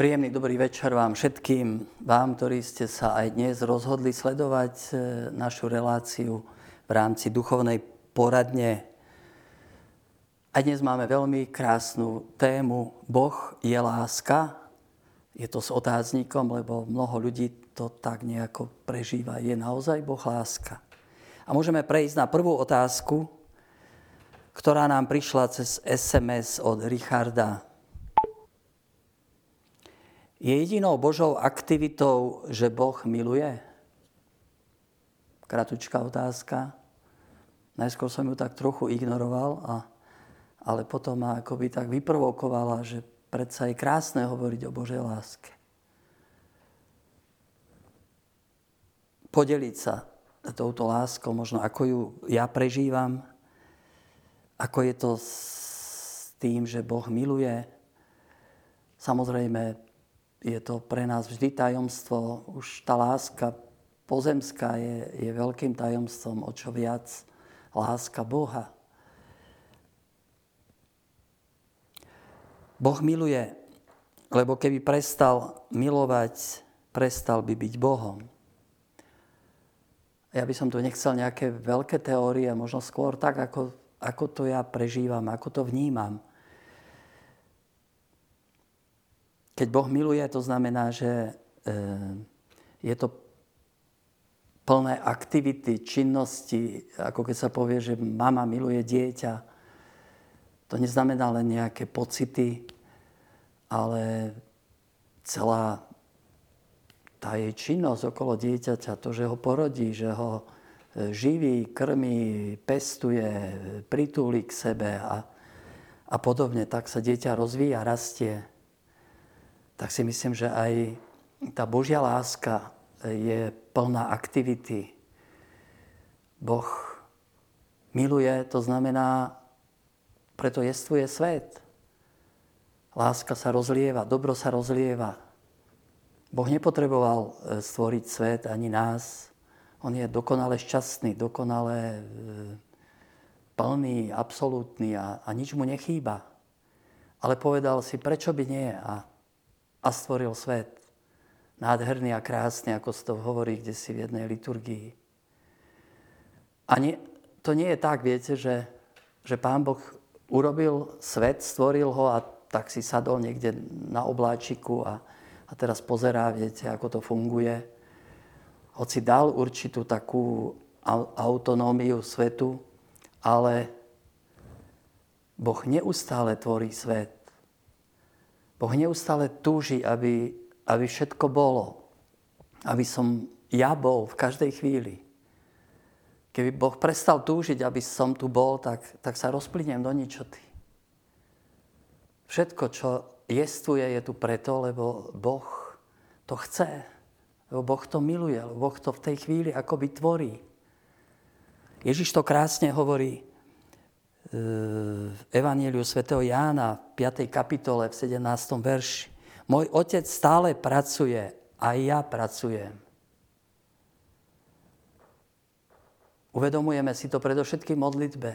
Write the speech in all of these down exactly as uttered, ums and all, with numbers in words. Príjemný dobrý večer vám všetkým, vám, ktorí ste sa aj dnes rozhodli sledovať našu reláciu v rámci duchovnej poradne. A dnes máme veľmi krásnu tému Boh je láska. Je to s otáznikom, lebo mnoho ľudí to tak nejako prežíva. Je naozaj Boh láska? A môžeme prejsť na prvú otázku, ktorá nám prišla cez es em es od Richarda. Je jedinou Božou aktivitou, že Boh miluje? Kratučká otázka. Najskôr som ju tak trochu ignoroval, a, ale potom ma akoby tak vyprovokovala, že predsa je krásne hovoriť o Božej láske. Podeliť sa touto láskou, možno ako ju ja prežívam, ako je to s tým, že Boh miluje. Samozrejme, je to pre nás vždy tajomstvo. Už tá láska pozemská je, je veľkým tajomstvom, o čo viac láska Boha. Boh miluje, lebo keby prestal milovať, prestal by byť Bohom. Ja by som tu nechcel nejaké veľké teórie, možno skôr tak, ako, ako to ja prežívam, ako to vnímam. Keď Boh miluje, to znamená, že je to plné aktivity, činnosti, ako keď sa povie, že mama miluje dieťa. To neznamená len nejaké pocity, ale celá tá jej činnosť okolo dieťaťa, to, že ho porodí, že ho živí, krmí, pestuje, pritúli k sebe a, a podobne. Tak sa dieťa rozvíja, rastie. Tak si myslím, že aj tá Božia láska je plná aktivity. Boh miluje, to znamená, preto jestvuje svet. Láska sa rozlieva, dobro sa rozlieva. Boh nepotreboval stvoriť svet ani nás. On je dokonale šťastný, dokonale plný, absolútny a, a nič mu nechýba. Ale povedal si, prečo by nie a A stvoril svet, nádherný a krásny, ako sa to hovorí kdesi v jednej liturgii. A nie, to nie je tak, viete, že, že Pán Boh urobil svet, stvoril ho a tak si sadol niekde na obláčiku a, a teraz pozerá, viete, ako to funguje. Hoci dal určitú takú autonómiu svetu, ale Boh neustále tvorí svet. Boh neustále túži, aby, aby všetko bolo. Aby som ja bol v každej chvíli. Keby Boh prestal túžiť, aby som tu bol, tak, tak sa rozplyniem do ničoty. Všetko, čo jestuje, je tu preto, lebo Boh to chce. Lebo Boh to miluje. Lebo Boh to v tej chvíli akoby tvorí. Ježiš to krásne hovorí v Evanjeliu svätého Jána v piatej kapitole v sedemnástom verši. Môj otec stále pracuje, aj ja pracujem. Uvedomujeme si to predovšetkým modlitbe.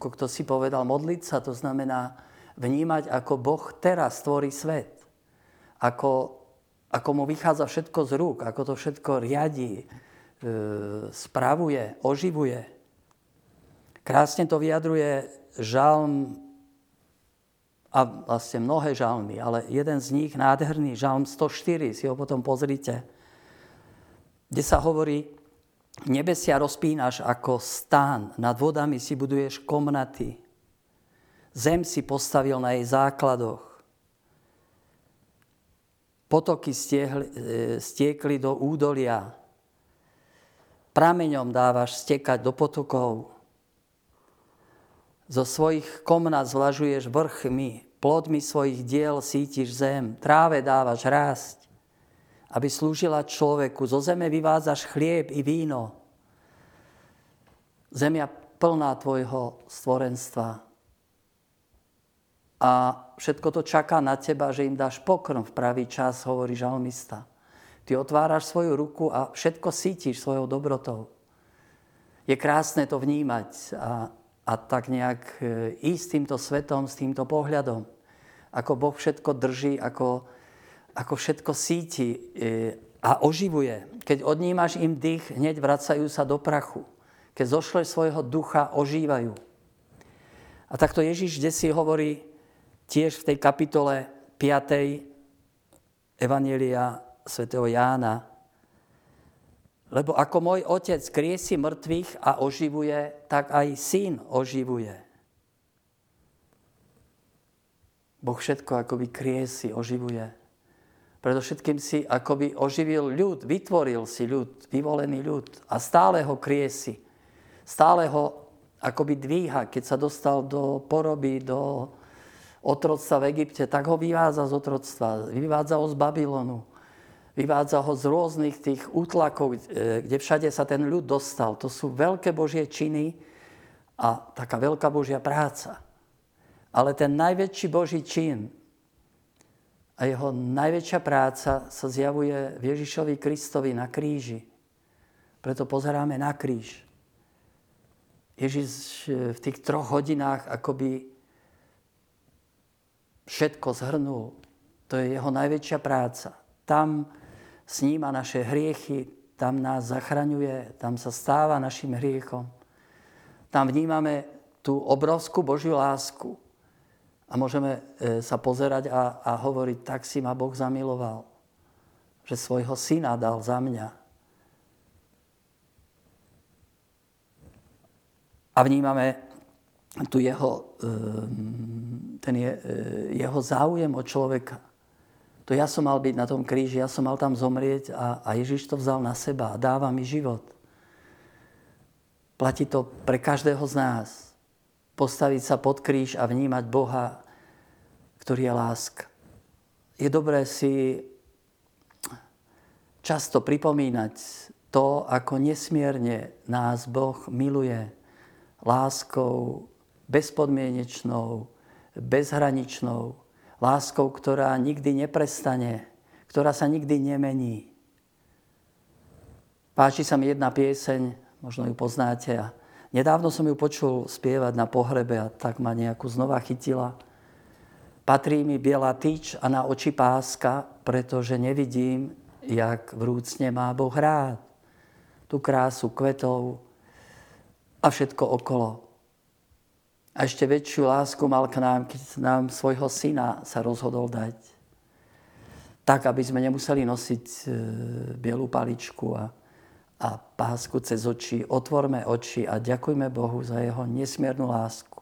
Ako kto si povedal, modliť sa, to znamená vnímať, ako Boh teraz tvorí svet. Ako, ako mu vychádza všetko z rúk, ako to všetko riadi, spravuje, oživuje. Krásne to vyjadruje žalm a vlastne mnohé žalmy, ale jeden z nich, nádherný, žalm sto štyri, si ho potom pozrite, kde sa hovorí, nebesia rozpínaš ako stán, nad vodami si buduješ komnaty, zem si postavil na jej základoch, potoky stiehli, stiekli do údolia, prameňom dávaš stekať do potokov, zo svojich komnát zvlažuješ vrchmi, plodmi svojich diel sítiš zem, tráve dávaš rásť, aby slúžila človeku. Zo zeme vyvádzaš chlieb i víno. Zemia plná tvojho stvorenstva. A všetko to čaká na teba, že im dáš pokrm v pravý čas, hovorí žalmista. Ty otváraš svoju ruku a všetko sítiš svojou dobrotou. Je krásne to vnímať a A tak nejak ísť s týmto svetom, s týmto pohľadom. Ako Boh všetko drží, ako, ako všetko síti a oživuje. Keď odnímaš im dých, hneď vracajú sa do prachu. Keď zošleš svojho ducha, ožívajú. A takto Ježiš desí hovorí tiež v tej kapitole piatej Evanjelia svätého Jána. Lebo ako môj otec kriesi mŕtvych a oživuje, tak aj syn oživuje. Boh všetko akoby kriesi, oživuje. Predovšetkým si akoby oživil ľud, vytvoril si ľud, vyvolený ľud a stále ho kriesi. Stále ho akoby dvíha, keď sa dostal do poroby, do otroctva v Egypte, tak ho vyvádza z otroctva, vyvádza ho z Babylonu, vyvádza ho z rôznych tých útlakov, kde všade sa ten ľud dostal. To sú veľké Božie činy a taká veľká Božia práca. Ale ten najväčší Boží čin a jeho najväčšia práca sa zjavuje v Ježišovi Kristovi na kríži. Preto pozeráme na kríž. Ježiš v tých troch hodinách akoby všetko zhrnul. To je jeho najväčšia práca. Tam sníma naše hriechy, tam nás zachraňuje, tam sa stáva našim hriechom. Tam vnímame tú obrovskú Božiu lásku. A môžeme sa pozerať a, a hovoriť, tak si ma Boh zamiloval, že svojho syna dal za mňa. A vnímame tu jeho, ten je, jeho záujem o človeka. To ja som mal byť na tom kríži, ja som mal tam zomrieť a, a Ježiš to vzal na seba a dáva mi život. Platí to pre každého z nás. Postaviť sa pod kríž a vnímať Boha, ktorý je láska. Je dobré si často pripomínať to, ako nesmierne nás Boh miluje láskou bezpodmienečnou, bezhraničnou, láskou, ktorá nikdy neprestane, ktorá sa nikdy nemení. Páči sa mi jedna pieseň, možno ju poznáte, a nedávno som ju počul spievať na pohrebe a tak ma nejakú znova chytila. Patrí mi biela tyč a na oči páska, pretože nevidím, jak vrúcne má Boh rád. Tú krásu kvetov a všetko okolo. A ešte väčšiu lásku mal k nám, keď nám svojho syna sa rozhodol dať. Tak, aby sme nemuseli nosiť bielú paličku a a pásku cez oči, otvorme oči a ďakujme Bohu za jeho nesmiernu lásku.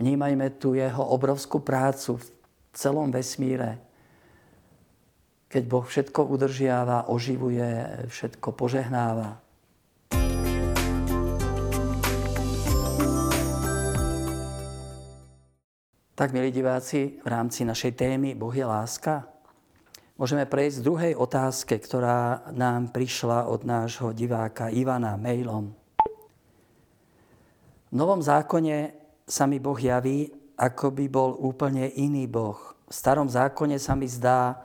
Vnímajme tu jeho obrovskú prácu v celom vesmíre, keď Boh všetko udržiava, oživuje, všetko požehnáva. Tak, milí diváci, v rámci našej témy Boh je láska, môžeme prejsť k druhej otázke, ktorá nám prišla od nášho diváka Ivana mailom. V Novom zákone sa mi Boh javí, ako by bol úplne iný Boh. V Starom zákone sa mi zdá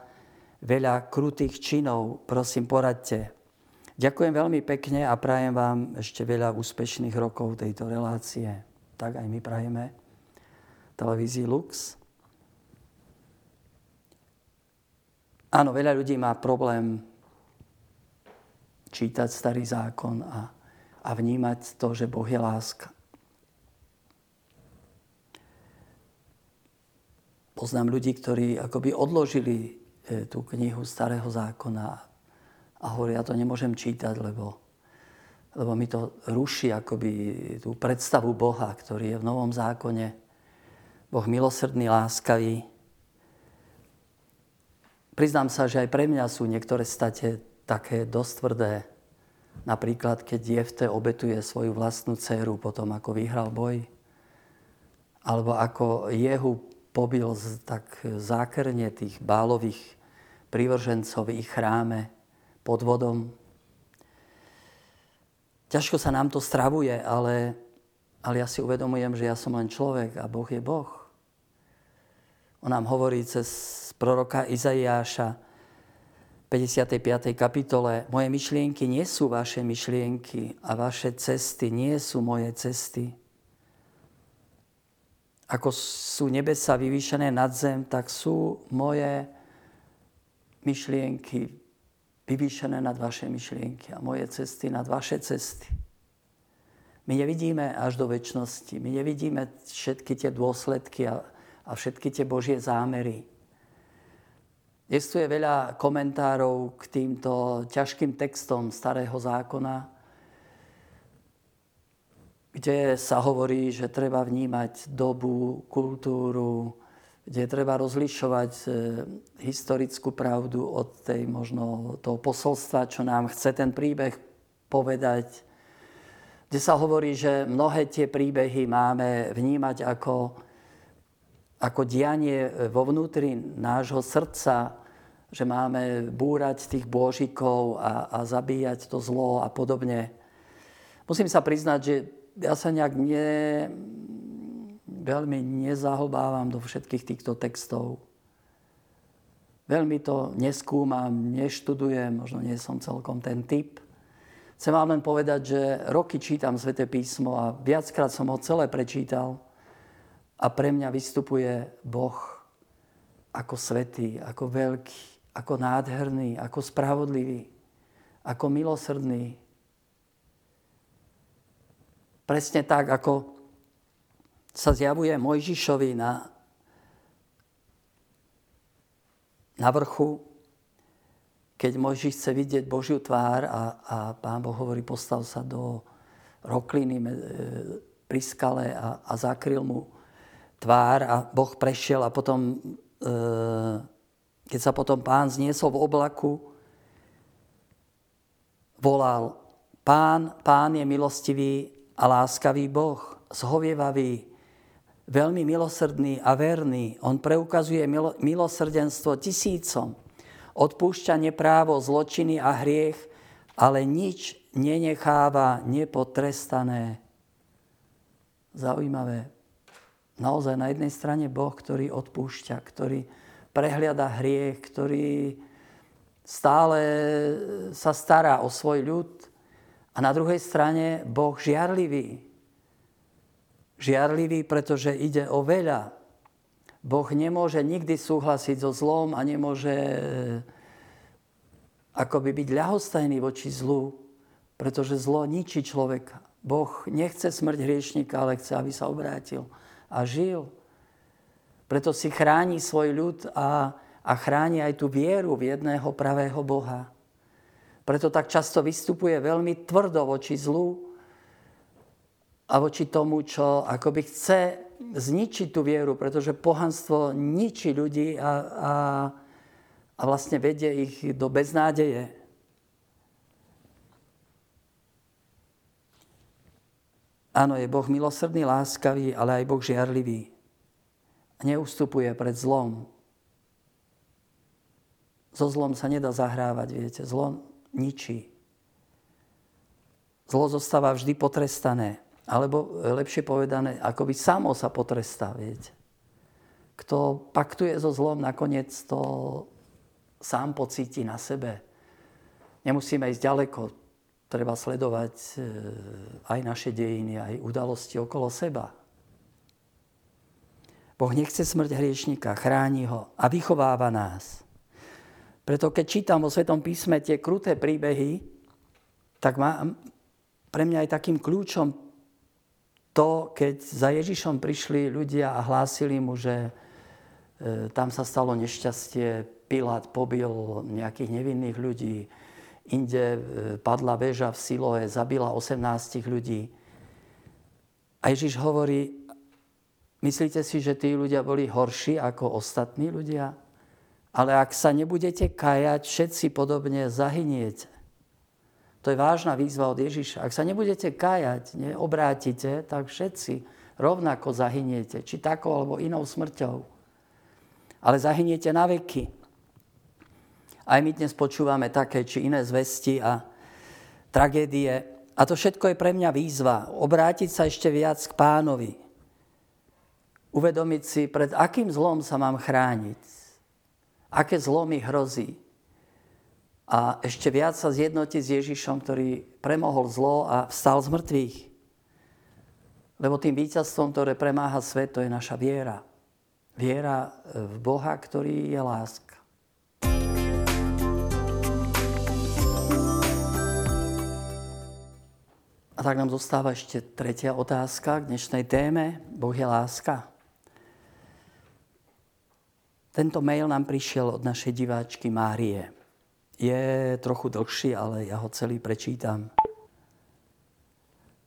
veľa krutých činov. Prosím, poradte. Ďakujem veľmi pekne a prajem vám ešte veľa úspešných rokov tejto relácie. Tak aj my prajeme Televízii Lux. Áno, veľa ľudí má problém čítať Starý zákon a, a vnímať to, že Boh je láska. Poznám ľudí, ktorí akoby odložili e, tú knihu Starého zákona a hovoria, ja to nemôžem čítať, lebo, lebo mi to ruší akoby tú predstavu Boha, ktorý je v Novom zákone. Boh milosrdný, láskavý. Priznám sa, že aj pre mňa sú niektoré state také dosť tvrdé. Napríklad, keď Jefté obetuje svoju vlastnú dceru potom, ako vyhral boj. Alebo ako Jehu pobil tak zákerne tých Bálových prívržencov v ich chráme pod vodom. Ťažko sa nám to stravuje, ale, ale ja si uvedomujem, že ja som len človek a Boh je Boh. On nám hovorí cez proroka Izaiáša v päťdesiatej piatej kapitole: Moje myšlienky nie sú vaše myšlienky a vaše cesty nie sú moje cesty. Ako sú nebesa vyvýšené nad zem, tak sú moje myšlienky vyvýšené nad vaše myšlienky a moje cesty nad vaše cesty. My nevidíme až do večnosti. My nevidíme všetky tie dôsledky a, a všetky tie Božie zámery. Existuje veľa komentárov k týmto ťažkým textom Starého zákona, kde sa hovorí, že treba vnímať dobu, kultúru, kde treba rozlišovať e, historickú pravdu od tej možno toho posolstva, čo nám chce ten príbeh povedať. Kde sa hovorí, že mnohé tie príbehy máme vnímať ako, ako dianie vo vnútri nášho srdca, že máme búrať tých bôžikov a, a zabíjať to zlo a podobne. Musím sa priznať, že ja sa nejak ne, veľmi nezahlbávam do všetkých týchto textov. Veľmi to neskúmam, neštudujem, možno nie som celkom ten typ. Chcem vám len povedať, že roky čítam Sväté písmo a viackrát som ho celé prečítal a pre mňa vystupuje Boh ako svätý, ako veľký, ako nádherný, ako spravodlivý, ako milosrdný. Presne tak, ako sa zjavuje Mojžišovi na, na vrchu, keď Mojžiš chce vidieť Božiu tvár a, a Pán Boh hovorí, postav sa do rokliny pri skale a, a zakryl mu tvár a Boh prešiel a potom, e, keď sa potom Pán zniesol v oblaku, volal, Pán, Pán je milostivý a láskavý Boh, zhovievavý, veľmi milosrdný a verný. On preukazuje milo- milosrdenstvo tisícom. Odpúšťa neprávo, zločiny a hriech, ale nič nenecháva nepotrestané. Zaujímavé. Naozaj na jednej strane Boh, ktorý odpúšťa, ktorý prehliada hriech, ktorý stále sa stará o svoj ľud, a na druhej strane Boh žiarlivý. Žiarlivý, pretože ide o veľa. Boh nemôže nikdy súhlasiť so zlom a nemôže akoby byť ľahostajný voči zlu, pretože zlo ničí človeka. Boh nechce smrť hriešnika, ale chce, aby sa obrátil a žil. Preto si chráni svoj ľud a, a chráni aj tú vieru v jedného pravého Boha. Preto tak často vystupuje veľmi tvrdo voči zlu a voči tomu, čo akoby chce zničiť tú vieru, pretože pohanstvo ničí ľudí a, a, a vlastne vedie ich do beznádeje. Áno, je Boh milosrdný, láskavý, ale aj Boh žiarlivý. Neustupuje pred zlom. So zlom sa nedá zahrávať, viete, zlom ničí. Zlo zostáva vždy potrestané. Alebo lepšie povedané, akoby samo sa potrestá, viete. Kto paktuje so zlom, nakoniec to sám pocíti na sebe. Nemusíme ísť ďaleko. Treba sledovať aj naše dejiny, aj udalosti okolo seba. Boh nechce smrť hriešnika, chráni ho a vychováva nás. Preto keď čítam vo Svätom písme tie kruté príbehy, tak má pre mňa aj takým kľúčom to, keď za Ježišom prišli ľudia a hlásili mu, že e, tam sa stalo nešťastie, Pilát pobil nejakých nevinných ľudí, inde e, padla väža v Siloe, zabila osemnástich ľudí. A Ježiš hovorí, myslíte si, že tí ľudia boli horší ako ostatní ľudia? Ale ak sa nebudete kajať, všetci podobne zahyniete. To je vážna výzva od Ježiša. Ak sa nebudete kajať, neobrátite, tak všetci rovnako zahyniete. Či takou, alebo inou smrťou. Ale zahyniete na veky. Aj my dnes počúvame také, či iné zvesti a tragédie. A to všetko je pre mňa výzva. Obrátiť sa ešte viac k Pánovi. Uvedomiť si, pred akým zlom sa mám chrániť. Aké zlo mi hrozí. A ešte viac sa zjednotí s Ježišom, ktorý premohol zlo a vstal z mŕtvych. Lebo tým víťazstvom, ktoré premáha svet, to je naša viera. Viera v Boha, ktorý je láska. A tak nám zostáva ešte tretia otázka k dnešnej téme. Boh je láska. Tento mail nám prišiel od našej diváčky Márie. Je trochu dlhší, ale ja ho celý prečítam.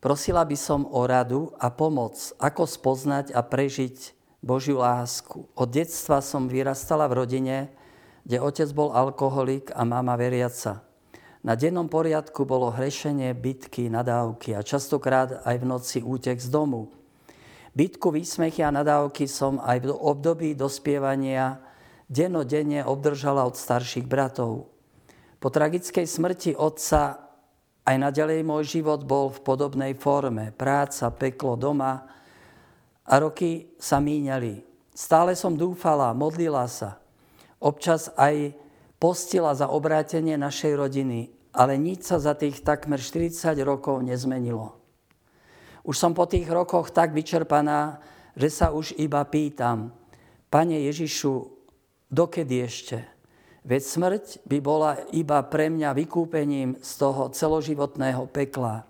Prosila by som o radu a pomoc, ako spoznať a prežiť Božiu lásku. Od detstva som vyrastala v rodine, kde otec bol alkoholik a mama veriaca. Na dennom poriadku bolo hrešenie, bitky, nadávky a častokrát aj v noci útek z domu. Bitku, výsmechy a nadávky som aj v období dospievania denodenne obdržala od starších bratov. Po tragickej smrti otca aj naďalej môj život bol v podobnej forme. Práca, peklo, doma a roky sa míňali. Stále som dúfala, modlila sa. Občas aj postila za obrátenie našej rodiny. Ale nič sa za tých takmer štyridsať rokov nezmenilo. Už som po tých rokoch tak vyčerpaná, že sa už iba pýtam, Pane Ježišu, dokedy ešte? Veď smrť by bola iba pre mňa vykúpením z toho celoživotného pekla.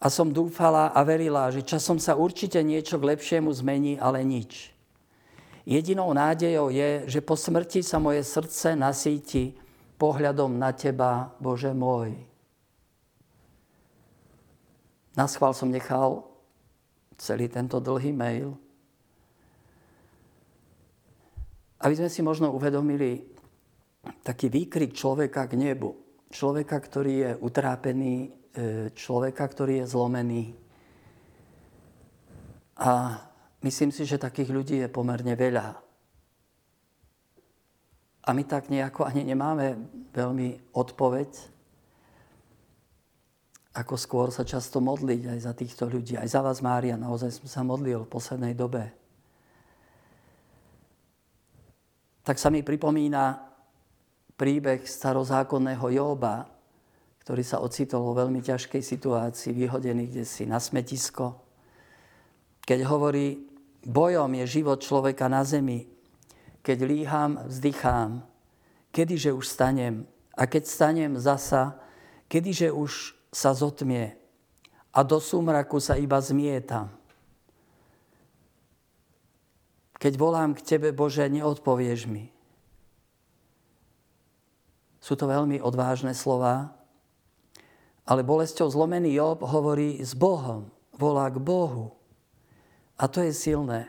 A som dúfala a verila, že časom sa určite niečo k lepšiemu zmení, ale nič. Jedinou nádejou je, že po smrti sa moje srdce nasýti pohľadom na teba, Bože môj. Naschvál som nechal celý tento dlhý mail, aby sme si možno uvedomili taký výkrik človeka k nebu. Človeka, ktorý je utrápený, človeka, ktorý je zlomený. A myslím si, že takých ľudí je pomerne veľa. A my tak nejako ani nemáme veľmi odpoveď, ako skôr sa často modliť aj za týchto ľudí. Aj za vás, Mária, naozaj som sa modlil v poslednej dobe. Tak sa mi pripomína príbeh starozákonného Jóba, ktorý sa ocitol vo veľmi ťažkej situácii, vyhodený kdesi na smetisko. Keď hovorí, bojom je život človeka na zemi, keď líham, vzdychám. Kedyže už stanem? A keď stanem zasa, kedyže už sa zotmie? A do súmraku sa iba zmietam. Keď volám k tebe, Bože, neodpovieš mi. Sú to veľmi odvážne slová, ale bolesťou zlomený Jób hovorí s Bohom, volá k Bohu. A to je silné.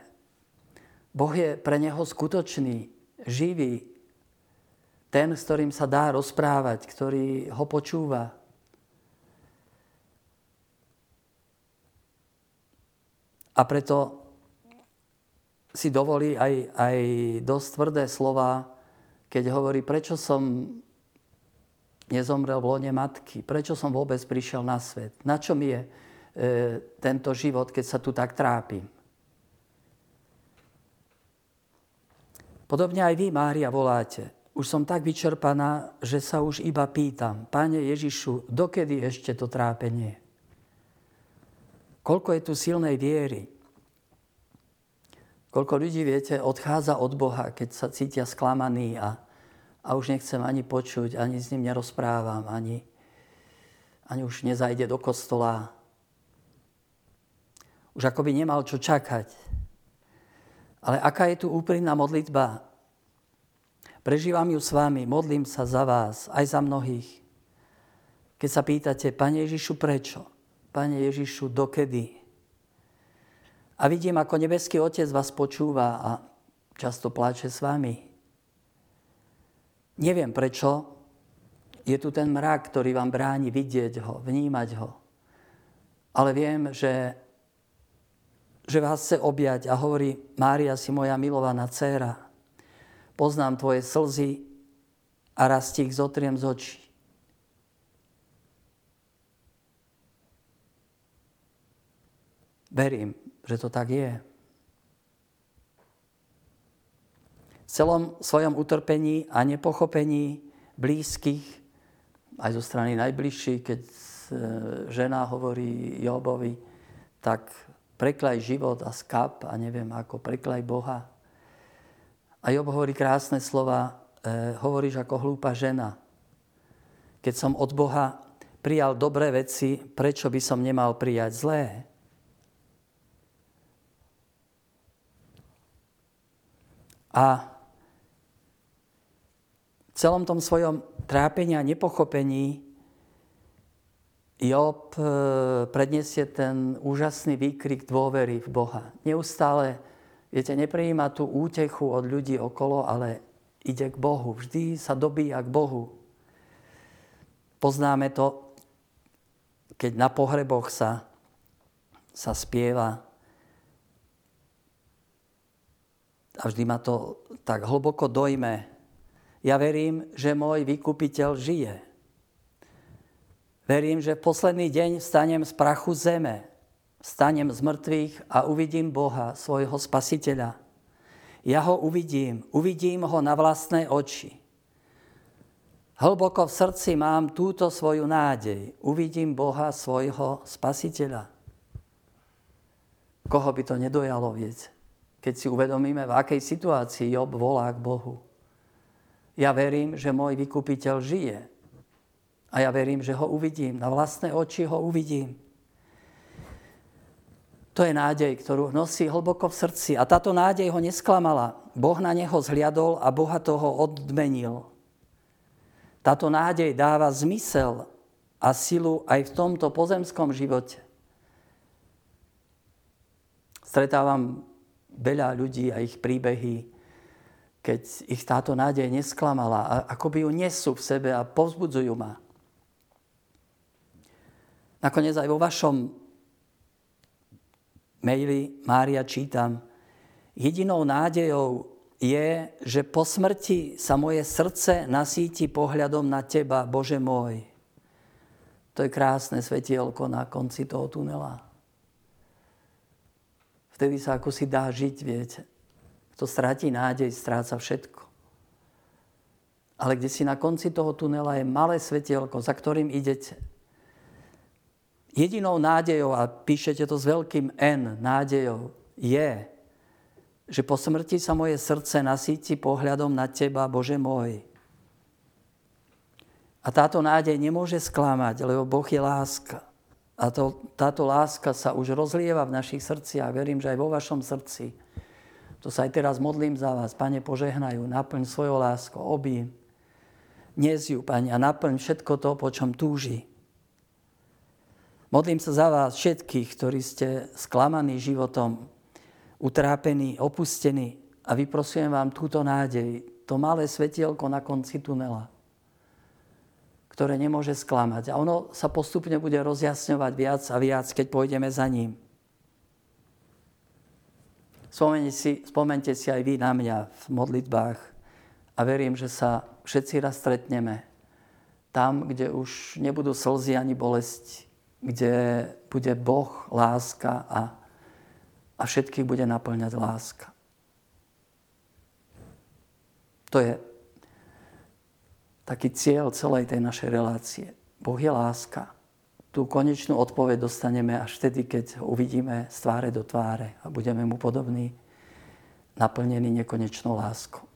Boh je pre neho skutočný, živý, ten, s ktorým sa dá rozprávať, ktorý ho počúva. A preto si dovolí aj, aj dosť tvrdé slova, keď hovorí, prečo som nezomrel v lone matky, prečo som vôbec prišiel na svet, na čom je e, tento život, keď sa tu tak trápim. Podobne aj vy, Mária, voláte. Už som tak vyčerpaná, že sa už iba pýtam. Pane Ježišu, dokedy ešte to trápenie? Koľko je tu silnej viery? Koľko ľudí, viete, odchádza od Boha, keď sa cítia sklamaní a, a už nechcem ani počuť, ani s ním nerozprávam, ani, ani už nezajde do kostola. Už akoby nemal čo čakať. Ale aká je tu úprimná modlitba? Prežívam ju s vami, modlím sa za vás, aj za mnohých. Keď sa pýtate, Pane Ježišu, prečo? Pane Ježišu, dokedy? A vidím, ako nebeský Otec vás počúva a často pláče s vami. Neviem prečo, je tu ten mrak, ktorý vám bráni vidieť ho, vnímať ho. Ale viem, že že vás chce objať a hovorí, Mária, si moja milovaná dcéra, poznám tvoje slzy a raz ti ich zotriem z očí. Verím, že to tak je. V celom svojom utrpení a nepochopení blízkych, aj zo strany najbližších, keď žena hovorí Jóbovi, tak preklaj život a skap a neviem ako, preklaj Boha. A Jób hovorí krásne slova, e, hovoríš ako hlúpa žena. Keď som od Boha prijal dobré veci, prečo by som nemal prijať zlé? A v celom tom svojom trápení a nepochopení Jób predniesie ten úžasný výkrik dôvery v Boha. Neustále, viete, neprijíma tú útechu od ľudí okolo, ale ide k Bohu. Vždy sa dobíja k Bohu. Poznáme to, keď na pohreboch sa, sa spieva. A vždy ma to tak hlboko dojme. Ja verím, že môj vykupiteľ žije. Verím, že v posledný deň vstanem z prachu zeme, vstanem z mŕtvych a uvidím Boha, svojho Spasiteľa. Ja ho uvidím, uvidím ho na vlastné oči. Hlboko v srdci mám túto svoju nádej. Uvidím Boha, svojho Spasiteľa. Koho by to nedojalo, viete? Keď si uvedomíme, v akej situácii Jób volá k Bohu. Ja verím, že môj vykupiteľ žije. A ja verím, že ho uvidím. Na vlastné oči ho uvidím. To je nádej, ktorú nosí hlboko v srdci. A táto nádej ho nesklamala. Boh na neho zhliadol a Boha toho odmenil. Táto nádej dáva zmysel a silu aj v tomto pozemskom živote. Stretávam veľa ľudí a ich príbehy, keď ich táto nádej nesklamala, a akoby ju nesú v sebe a povzbudzujú ma. Nakoniec aj vo vašom maili, Mária, čítam: jedinou nádejou je, že po smrti sa moje srdce nasíti pohľadom na teba, Bože môj. To je krásne svetielko na konci toho tunela. Vtedy sa ako si dá žiť, viete. Kto stratí nádej, stráca všetko. Ale kde si na konci toho tunela je malé svetielko, za ktorým idete. Jedinou nádejou, a píšete to s veľkým N, nádejou, je, že po smrti sa moje srdce nasíti pohľadom na teba, Bože môj. A táto nádej nemôže sklamať, lebo Boh je láska. A to, táto láska sa už rozlieva v našich srdciach. Verím, že aj vo vašom srdci. To sa aj teraz modlím za vás. Pane, požehnajú, naplň svojou láskou, objím. Dnes ju, Pane, a naplň všetko to, po čom túži. Modlím sa za vás všetkých, ktorí ste sklamaní životom, utrápení, opustení, a vyprosujem vám túto nádej, to malé svetielko na konci tunela, ktoré nemôže sklamať. A ono sa postupne bude rozjasňovať viac a viac, keď pôjdeme za ním. Spomente si, spomente si aj vy na mňa v modlitbách a verím, že sa všetci raz stretneme tam, kde už nebudú slzy ani bolesti, kde bude Boh, láska a, a všetkých bude naplňať láska. To je taký cieľ celej tej našej relácie. Boh je láska. Tú konečnú odpoveď dostaneme až vtedy, keď ho uvidíme z tváre do tváre a budeme mu podobní, naplnení nekonečnou láskou.